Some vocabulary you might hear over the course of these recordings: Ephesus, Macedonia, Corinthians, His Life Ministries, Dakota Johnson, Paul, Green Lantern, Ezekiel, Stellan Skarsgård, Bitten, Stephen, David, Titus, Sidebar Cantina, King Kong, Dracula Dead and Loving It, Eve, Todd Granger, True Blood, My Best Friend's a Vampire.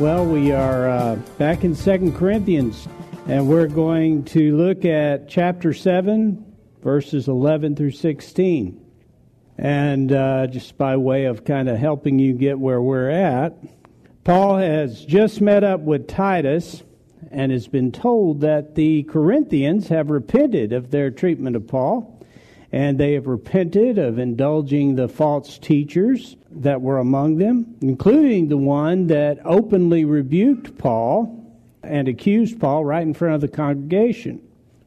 Well, we are back in 2 Corinthians, and we're going to look at chapter 7, verses 11 through 16. And just by way of kind of helping you get where we're at, Paul has just met up with Titus and has been told that the Corinthians have repented of their treatment of Paul, and they have repented of indulging the false teachers that were among them, including the one that openly rebuked Paul and accused Paul right in front of the congregation,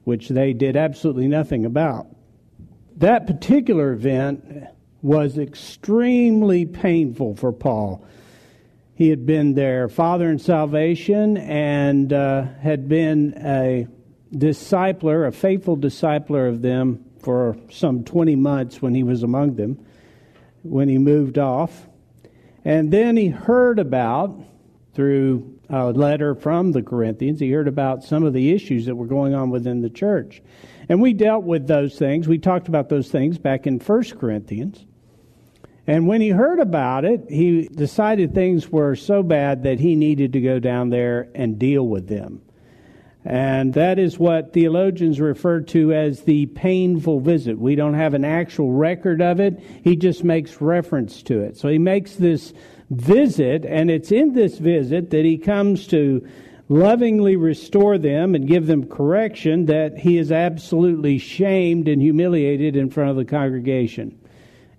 which they did absolutely nothing about. That particular event was extremely painful for Paul. He had been their father in salvation and had been a faithful discipler of them for some 20 months when he was among them, when he moved off. And then he heard about, through a letter from the Corinthians, he heard about some of the issues that were going on within the church. And we dealt with those things. We talked about those things back in 1 Corinthians. And when he heard about it, he decided things were so bad that he needed to go down there and deal with them. And that is what theologians refer to as the painful visit. We don't have an actual record of it. He just makes reference to it. So he makes this visit, and it's in this visit that he comes to lovingly restore them and give them correction that he is absolutely shamed and humiliated in front of the congregation.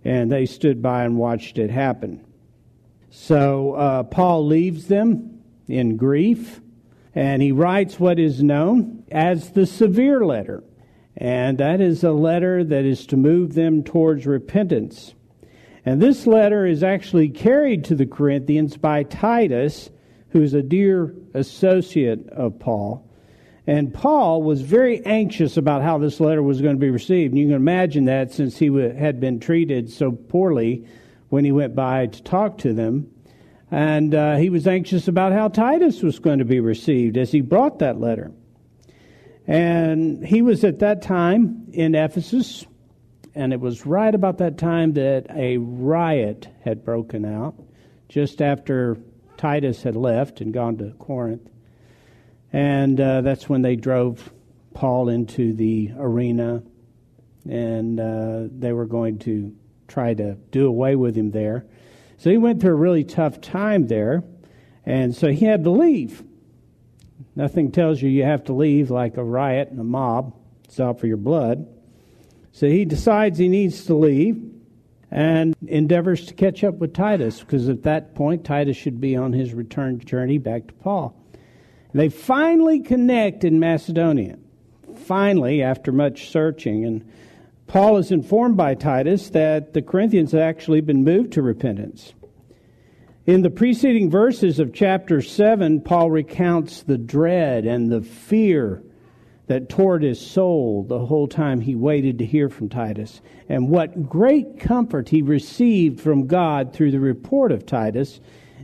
And they stood by and watched it happen. So Paul leaves them in grief. And he writes what is known as the severe letter. And that is a letter that is to move them towards repentance. And this letter is actually carried to the Corinthians by Titus, who is a dear associate of Paul. And Paul was very anxious about how this letter was going to be received. And you can imagine that, since he had been treated so poorly when he went by to talk to them. And he was anxious about how Titus was going to be received as he brought that letter. And he was at that time in Ephesus, and it was right about that time that a riot had broken out, just after Titus had left and gone to Corinth. And that's when they drove Paul into the arena, and they were going to try to do away with him there. So he went through a really tough time there, and so he had to leave. Nothing tells you have to leave like a riot and a mob. It's out for your blood. So he decides he needs to leave and endeavors to catch up with Titus, because at that point, Titus should be on his return journey back to Paul. And they finally connect in Macedonia, finally, after much searching. And Paul is informed by Titus that the Corinthians had actually been moved to repentance. In the preceding verses of chapter 7, Paul recounts the dread and the fear that tore his soul the whole time he waited to hear from Titus, and what great comfort he received from God through the report of Titus.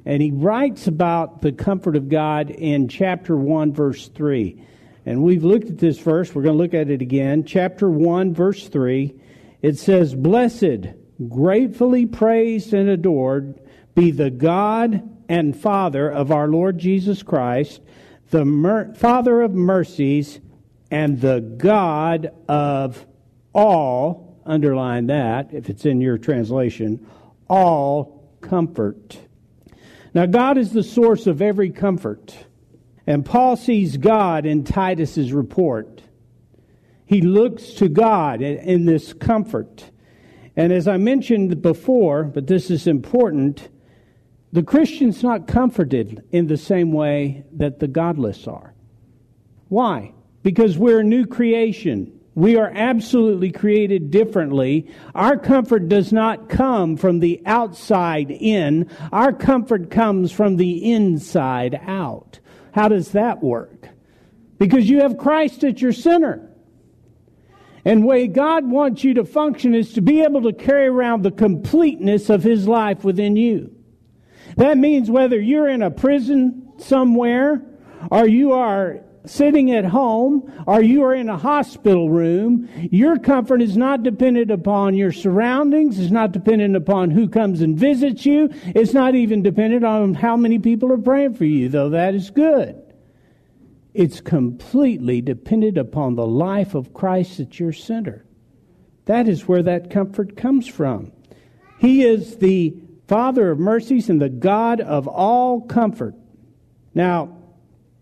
And he writes about the comfort of God in chapter 1, verse 3. And we've looked at this verse. We're going to look at it again. Chapter 1, verse 3. It says, "Blessed, gratefully praised and adored be the God and Father of our Lord Jesus Christ, the Father of mercies and the God of all," underline that if it's in your translation, "all comfort." Now, God is the source of every comfort. And Paul sees God in Titus's report. He looks to God in this comfort. And as I mentioned before, but this is important, the Christian's not comforted in the same way that the godless are. Why? Because we're a new creation. We are absolutely created differently. Our comfort does not come from the outside in. Our comfort comes from the inside out. How does that work? Because you have Christ at your center. And the way God wants you to function is to be able to carry around the completeness of His life within you. That means whether you're in a prison somewhere, or you are sitting at home, or you are in a hospital room, your comfort is not dependent upon your surroundings. It's not dependent upon who comes and visits you. It's not even dependent on how many people are praying for you, though that is good. It's completely dependent upon the life of Christ at your center. That is where that comfort comes from. He is the Father of mercies and the God of all comfort. Now,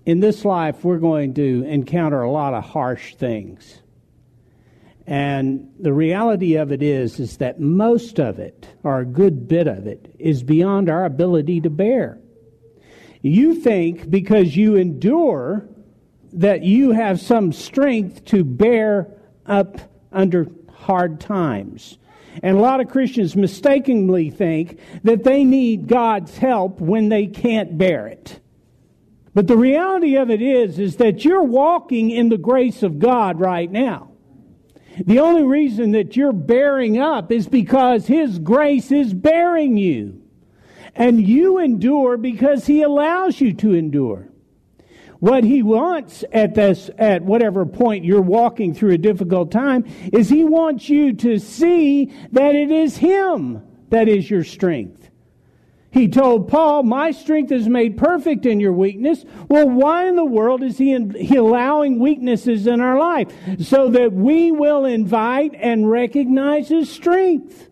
in this life, we're going to encounter a lot of harsh things. And the reality of it is that most of it, or a good bit of it, is beyond our ability to bear. You think because you endure that you have some strength to bear up under hard times. And a lot of Christians mistakenly think that they need God's help when they can't bear it. But the reality of it is that you're walking in the grace of God right now. The only reason that you're bearing up is because His grace is bearing you. And you endure because He allows you to endure. What He wants at whatever point you're walking through a difficult time is He wants you to see that it is Him that is your strength. He told Paul, my strength is made perfect in your weakness. Well, why in the world is he allowing weaknesses in our life? So that we will invite and recognize His strength.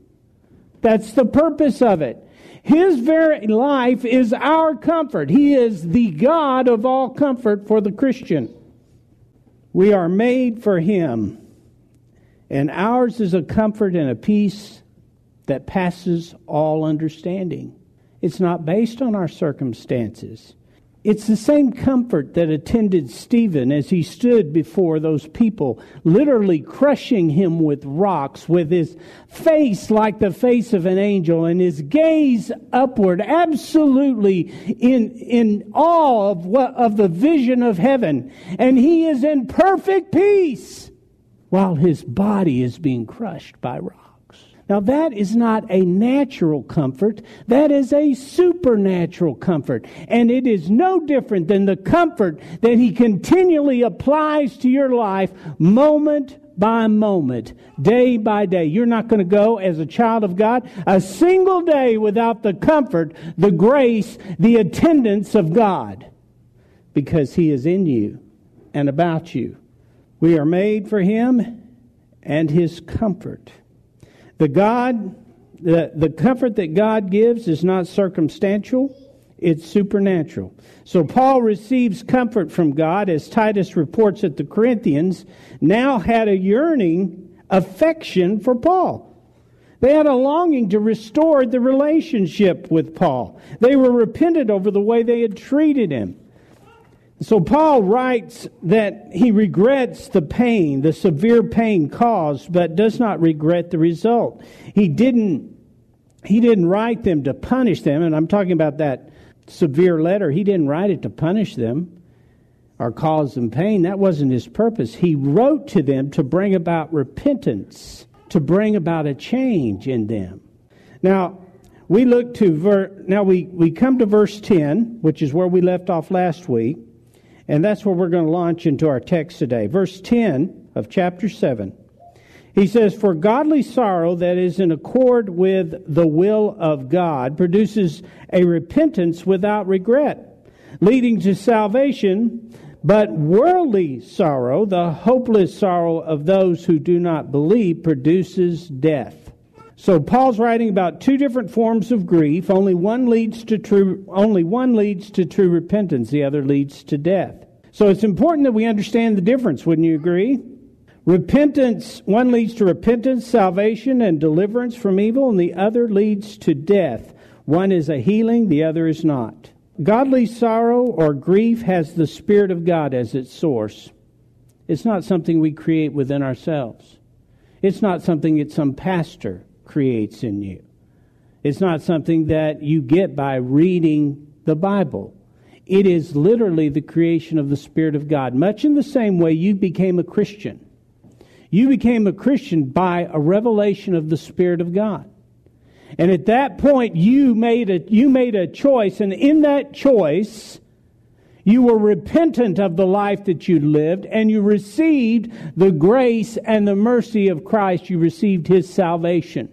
That's the purpose of it. His very life is our comfort. He is the God of all comfort for the Christian. We are made for Him. And ours is a comfort and a peace that passes all understanding. It's not based on our circumstances. It's the same comfort that attended Stephen as he stood before those people, literally crushing him with rocks, with his face like the face of an angel and his gaze upward, absolutely in awe of the vision of heaven. And he is in perfect peace while his body is being crushed by rocks. Now, that is not a natural comfort. That is a supernatural comfort. And it is no different than the comfort that He continually applies to your life moment by moment, day by day. You're not going to go as a child of God a single day without the comfort, the grace, the attendance of God. Because He is in you and about you. We are made for Him and His comfort. The comfort that God gives is not circumstantial, it's supernatural. So Paul receives comfort from God, as Titus reports that the Corinthians now had a yearning affection for Paul. They had a longing to restore the relationship with Paul. They were repentant over the way they had treated him. So Paul writes that he regrets the pain, the severe pain caused, but does not regret the result. He didn't write them to punish them, and I'm talking about that severe letter. He didn't write it to punish them or cause them pain. That wasn't his purpose. He wrote to them to bring about repentance, to bring about a change in them. Now, we come to verse 10, which is where we left off last week. And that's where we're going to launch into our text today. Verse 10 of chapter 7. He says, for godly sorrow that is in accord with the will of God produces a repentance without regret, leading to salvation, but worldly sorrow, the hopeless sorrow of those who do not believe, produces death. So Paul's writing about two different forms of grief. Only one leads to true repentance. The other leads to death. So it's important that we understand the difference. Wouldn't you agree? Repentance. One leads to repentance, salvation, and deliverance from evil. And the other leads to death. One is a healing. The other is not. Godly sorrow or grief has the Spirit of God as its source. It's not something we create within ourselves. It's not something that some pastor creates in you. It's not something that you get by reading the Bible. It is literally the creation of the Spirit of God. Much in the same way you became a Christian. You became a Christian by a revelation of the Spirit of God. And at that point, you made a choice. And in that choice, you were repentant of the life that you lived, and you received the grace and the mercy of Christ. You received His salvation.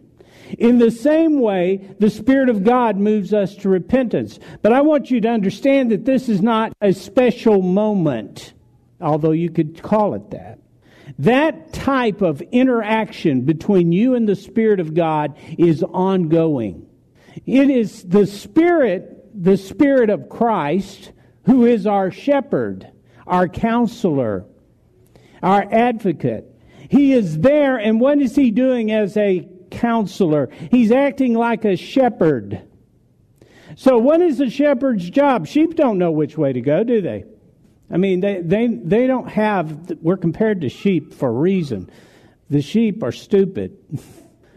In the same way, the Spirit of God moves us to repentance. But I want you to understand that this is not a special moment, although you could call it that. That type of interaction between you and the Spirit of God is ongoing. It is the Spirit of Christ, who is our shepherd, our counselor, our advocate. He is there, and what is He doing as a counselor? He's acting like a shepherd. So what is a shepherd's job? Sheep don't know which way to go, do they? I mean, they don't have... We're compared to sheep for a reason. The sheep are stupid.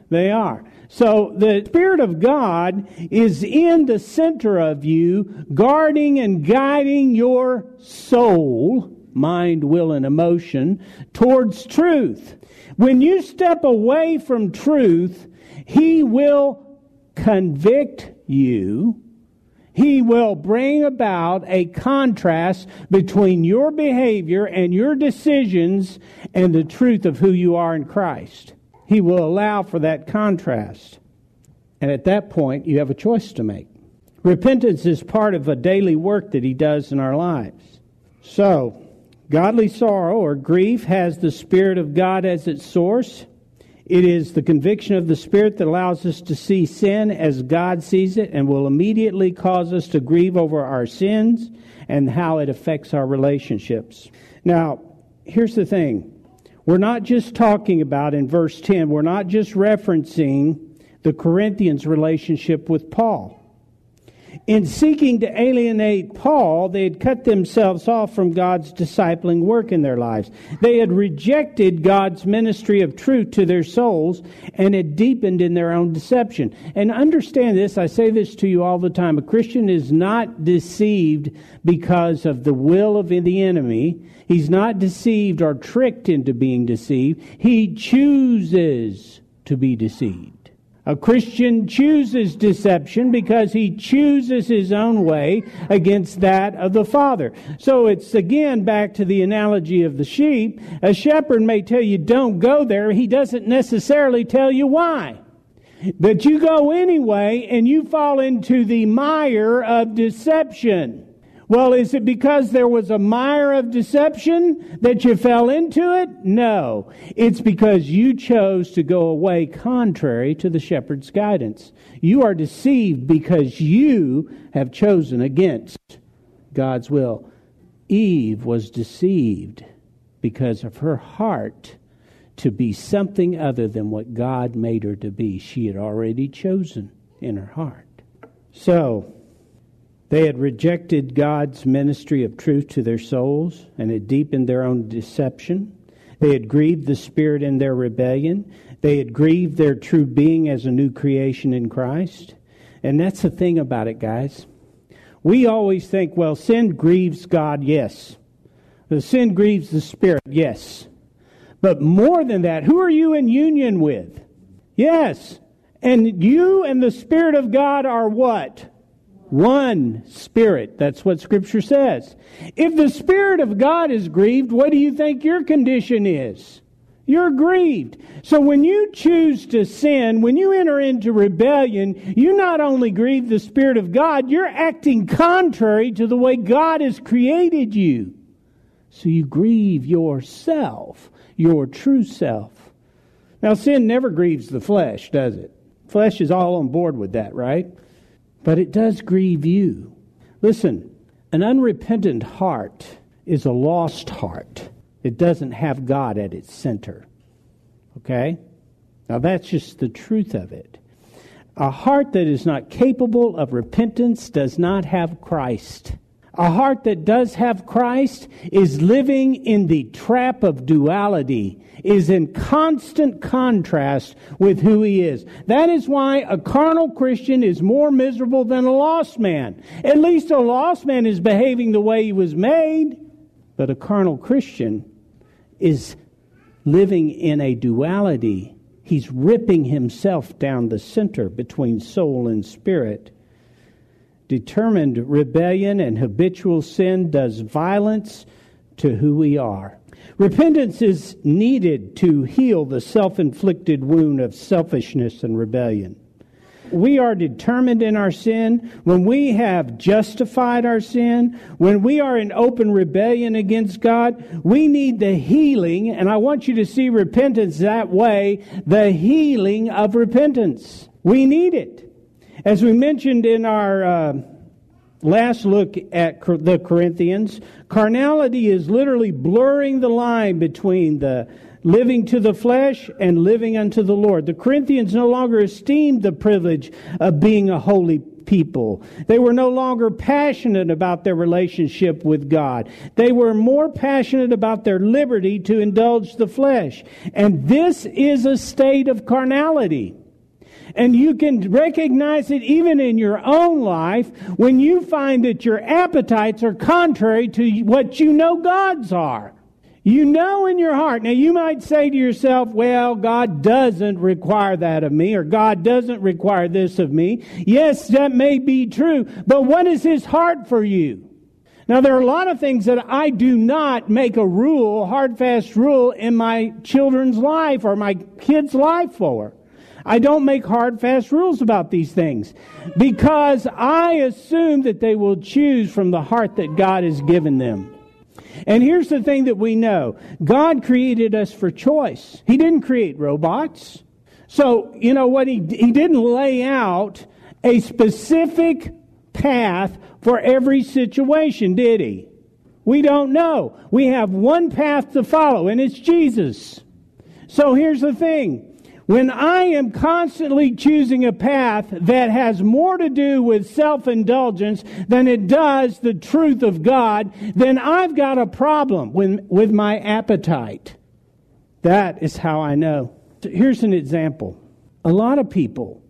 They are. So the Spirit of God is in the center of you, guarding and guiding your soul, mind, will, and emotion, towards truth. When you step away from truth, He will convict you. He will bring about a contrast between your behavior and your decisions and the truth of who you are in Christ. He will allow for that contrast. And at that point, you have a choice to make. Repentance is part of a daily work that He does in our lives. So, godly sorrow or grief has the Spirit of God as its source. It is the conviction of the Spirit that allows us to see sin as God sees it and will immediately cause us to grieve over our sins and how it affects our relationships. Now, here's the thing. We're not just talking about, in verse 10, we're not just referencing the Corinthians' relationship with Paul. In seeking to alienate Paul, they had cut themselves off from God's discipling work in their lives. They had rejected God's ministry of truth to their souls and had deepened in their own deception. And understand this, I say this to you all the time, a Christian is not deceived because of the will of the enemy. He's not deceived or tricked into being deceived. He chooses to be deceived. A Christian chooses deception because he chooses his own way against that of the Father. So it's again back to the analogy of the sheep. A shepherd may tell you don't go there. He doesn't necessarily tell you why. But you go anyway and you fall into the mire of deception. Well, is it because there was a mire of deception that you fell into it? No. It's because you chose to go away contrary to the shepherd's guidance. You are deceived because you have chosen against God's will. Eve was deceived because of her heart to be something other than what God made her to be. She had already chosen in her heart. So, they had rejected God's ministry of truth to their souls and had deepened their own deception. They had grieved the Spirit in their rebellion. They had grieved their true being as a new creation in Christ. And that's the thing about it, guys. We always think, well, sin grieves God, yes. The sin grieves the Spirit, yes. But more than that, who are you in union with? Yes. And you and the Spirit of God are what? One Spirit. That's what Scripture says. If the Spirit of God is grieved, what do you think your condition is? You're grieved. So when you choose to sin, when you enter into rebellion, you not only grieve the Spirit of God, you're acting contrary to the way God has created you. So you grieve yourself, your true self. Now, sin never grieves the flesh, does it? Flesh is all on board with that, right? But it does grieve you. Listen, an unrepentant heart is a lost heart. It doesn't have God at its center. Okay? Now that's just the truth of it. A heart that is not capable of repentance does not have Christ. A heart that does have Christ is living in the trap of duality, is in constant contrast with who he is. That is why a carnal Christian is more miserable than a lost man. At least a lost man is behaving the way he was made, but a carnal Christian is living in a duality. He's ripping himself down the center between soul and spirit. Determined rebellion and habitual sin does violence to who we are. Repentance is needed to heal the self-inflicted wound of selfishness and rebellion. We are determined in our sin. When we have justified our sin, when we are in open rebellion against God, we need the healing, and I want you to see repentance that way, the healing of repentance. We need it. As we mentioned in our last look at the Corinthians, carnality is literally blurring the line between the living to the flesh and living unto the Lord. The Corinthians no longer esteemed the privilege of being a holy people. They were no longer passionate about their relationship with God. They were more passionate about their liberty to indulge the flesh. And this is a state of carnality. And you can recognize it even in your own life when you find that your appetites are contrary to what you know God's are. You know in your heart. Now you might say to yourself, well, God doesn't require that of me, or God doesn't require this of me. Yes, that may be true, but what is His heart for you? Now, there are a lot of things that I do not make a rule, hard, fast rule in my children's life or my kids' life for. I don't make hard, fast rules about these things because I assume that they will choose from the heart that God has given them. And here's the thing that we know. God created us for choice. He didn't create robots. So, you know what? He didn't lay out a specific path for every situation, did He? We don't know. We have one path to follow, and it's Jesus. So here's the thing. When I am constantly choosing a path that has more to do with self-indulgence than it does the truth of God, then I've got a problem with my appetite. That is how I know. Here's an example. A lot of people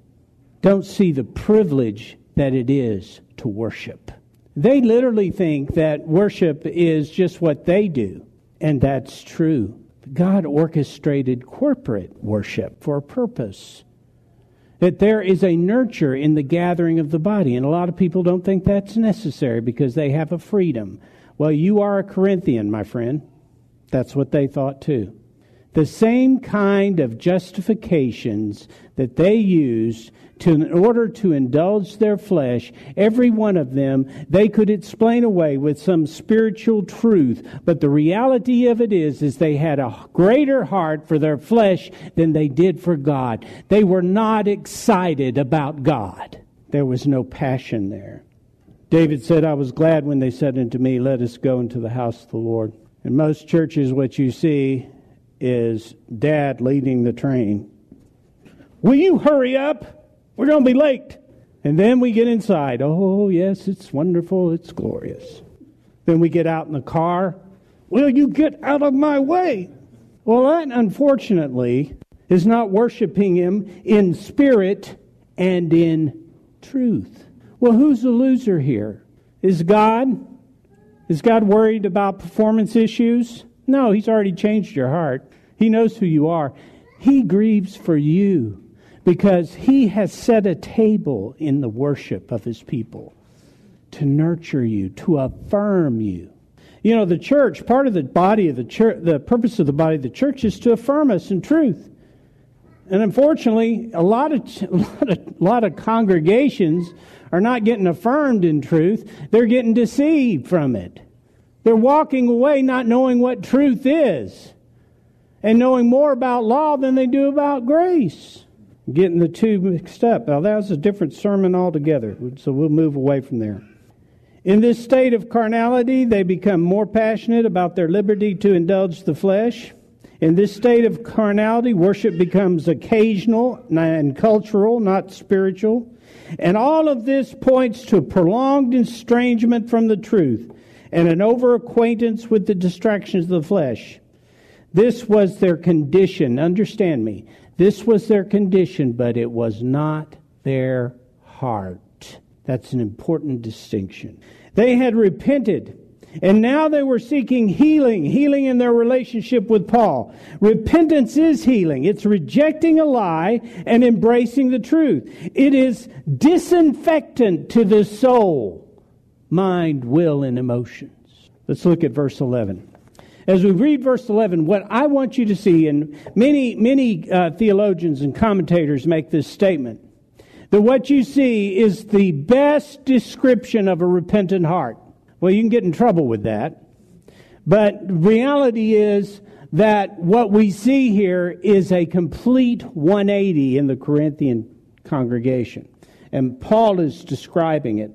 don't see the privilege that it is to worship. They literally think that worship is just what they do, and that's true. God orchestrated corporate worship for a purpose. That there is a nurture in the gathering of the body. And a lot of people don't think that's necessary because they have a freedom. Well, you are a Corinthian, my friend. That's what they thought too. The same kind of justifications that they used in order to indulge their flesh, every one of them, they could explain away with some spiritual truth. But the reality of it is they had a greater heart for their flesh than they did for God. They were not excited about God. There was no passion there. David said, I was glad when they said unto me, let us go into the house of the Lord. In most churches, what you see is dad leading the train. Will you hurry up? We're going to be late. And then we get inside. Oh, yes, it's wonderful. It's glorious. Then we get out in the car. Will you get out of my way? Well, that, unfortunately, is not worshiping Him in spirit and in truth. Well, who's the loser here? Is God worried about performance issues? No, He's already changed your heart. He knows who you are. He grieves for you. Because He has set a table in the worship of His people to nurture you, to affirm you. You know, the church, part of the body of the church, the purpose of the body of the church is to affirm us in truth. And unfortunately, a lot of congregations are not getting affirmed in truth. They're getting deceived from it. They're walking away not knowing what truth is and knowing more about law than they do about grace. Getting the two mixed up. Now, that was a different sermon altogether, so we'll move away from there. In this state of carnality, they become more passionate about their liberty to indulge the flesh. In this state of carnality, worship becomes occasional and cultural, not spiritual. And all of this points to prolonged estrangement from the truth and an over-acquaintance with the distractions of the flesh. This was their condition, understand me. This was their condition, but it was not their heart. That's an important distinction. They had repented, and now they were seeking healing in their relationship with Paul. Repentance is healing. It's rejecting a lie and embracing the truth. It is disinfectant to the soul, mind, will, and emotions. Let's look at verse 11. As we read verse 11, what I want you to see, and many theologians and commentators make this statement, that what you see is the best description of a repentant heart. Well, you can get in trouble with that. But reality is that what we see here is a complete 180 in the Corinthian congregation. And Paul is describing it.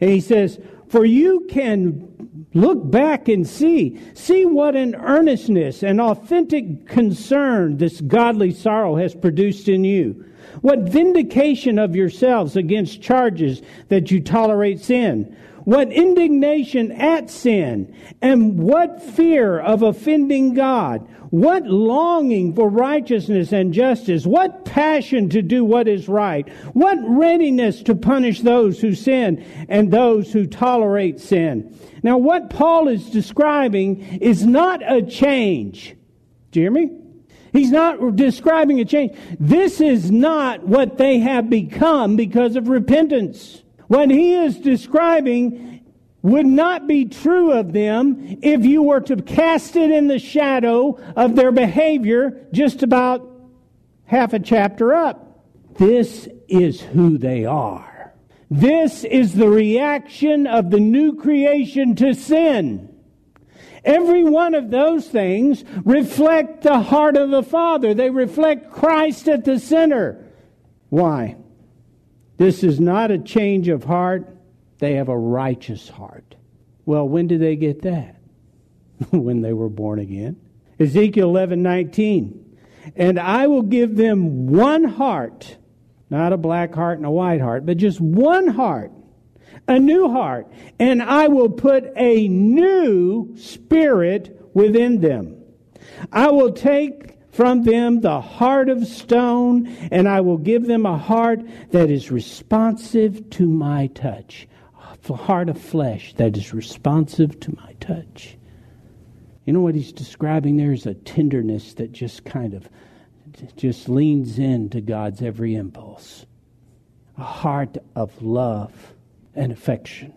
And he says, for you can look back and see what an earnestness and authentic concern this godly sorrow has produced in you. What vindication of yourselves against charges that you tolerate sin. What indignation at sin, and what fear of offending God. What longing for righteousness and justice. What passion to do what is right. What readiness to punish those who sin and those who tolerate sin. Now, what Paul is describing is not a change. Do you hear me? He's not describing a change. This is not what they have become because of repentance. What he is describing would not be true of them if you were to cast it in the shadow of their behavior just about half a chapter up. This is who they are. This is the reaction of the new creation to sin. Every one of those things reflect the heart of the Father. They reflect Christ at the center. Why? This is not a change of heart. They have a righteous heart. Well, when did they get that? When they were born again. Ezekiel 11:19. And I will give them one heart, not a black heart and a white heart, but just one heart, a new heart. And I will put a new spirit within them. I will take from them the heart of stone, and I will give them a heart that is responsive to my touch. A heart of flesh that is responsive to my touch. You know what he's describing there is a tenderness that just kind of just leans into God's every impulse. A heart of love and affection.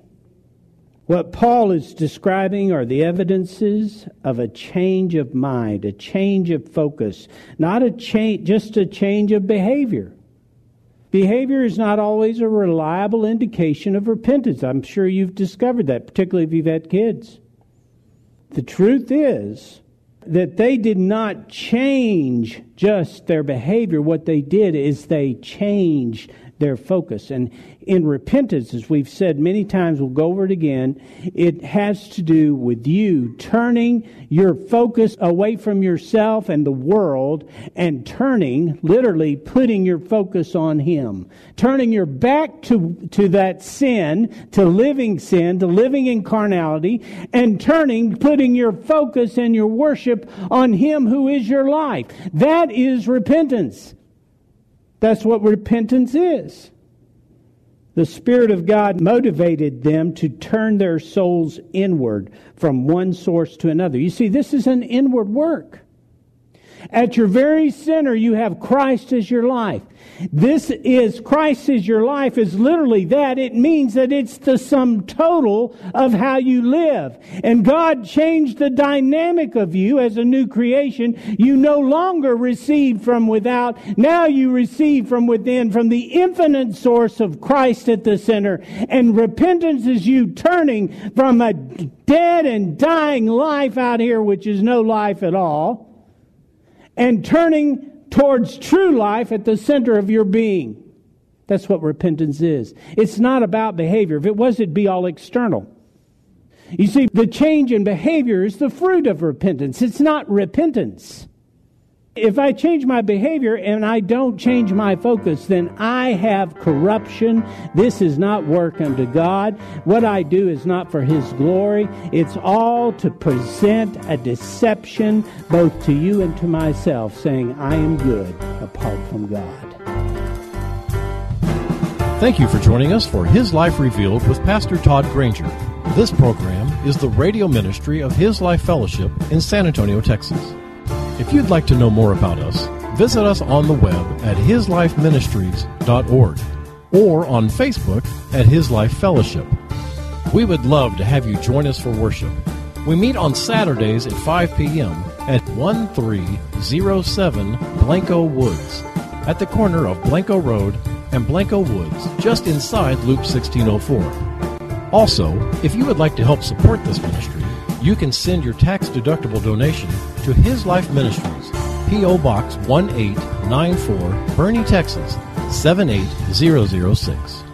What Paul is describing are the evidences of a change of mind, a change of focus, not a change, just a change of behavior. Behavior is not always a reliable indication of repentance. I'm sure you've discovered that, particularly if you've had kids. The truth is that they did not change just their behavior. What they did is they changed their focus. And in repentance, as we've said many times, we'll go over it again, it has to do with you turning your focus away from yourself and the world and turning, literally putting your focus on Him. Turning your back to that sin, to living in carnality, and putting your focus and your worship on Him who is your life. That is repentance. That's what repentance is. The Spirit of God motivated them to turn their souls inward from one source to another. You see, this is an inward work. At your very center, you have Christ as your life. Christ as your life is literally that. It means that it's the sum total of how you live. And God changed the dynamic of you as a new creation. You no longer receive from without. Now you receive from within, from the infinite source of Christ at the center. And repentance is you turning from a dead and dying life out here, which is no life at all, and turning towards true life at the center of your being. That's what repentance is. It's not about behavior. If it was, it'd be all external. You see, the change in behavior is the fruit of repentance. It's not repentance. If I change my behavior and I don't change my focus, then I have corruption. This is not work unto God. What I do is not for His glory. It's all to present a deception both to you and to myself, saying I am good apart from God. Thank you for joining us for His Life Revealed with Pastor Todd Granger. This program is the radio ministry of His Life Fellowship in San Antonio, Texas. If you'd like to know more about us, visit us on the web at hislifeministries.org or on Facebook at His Life Fellowship. We would love to have you join us for worship. We meet on Saturdays at 5 p.m. at 1307 Blanco Woods at the corner of Blanco Road and Blanco Woods, just inside Loop 1604. Also, if you would like to help support this ministry, you can send your tax-deductible donation to His Life Ministries, P.O. Box 1894, Bernie, Texas, 78006.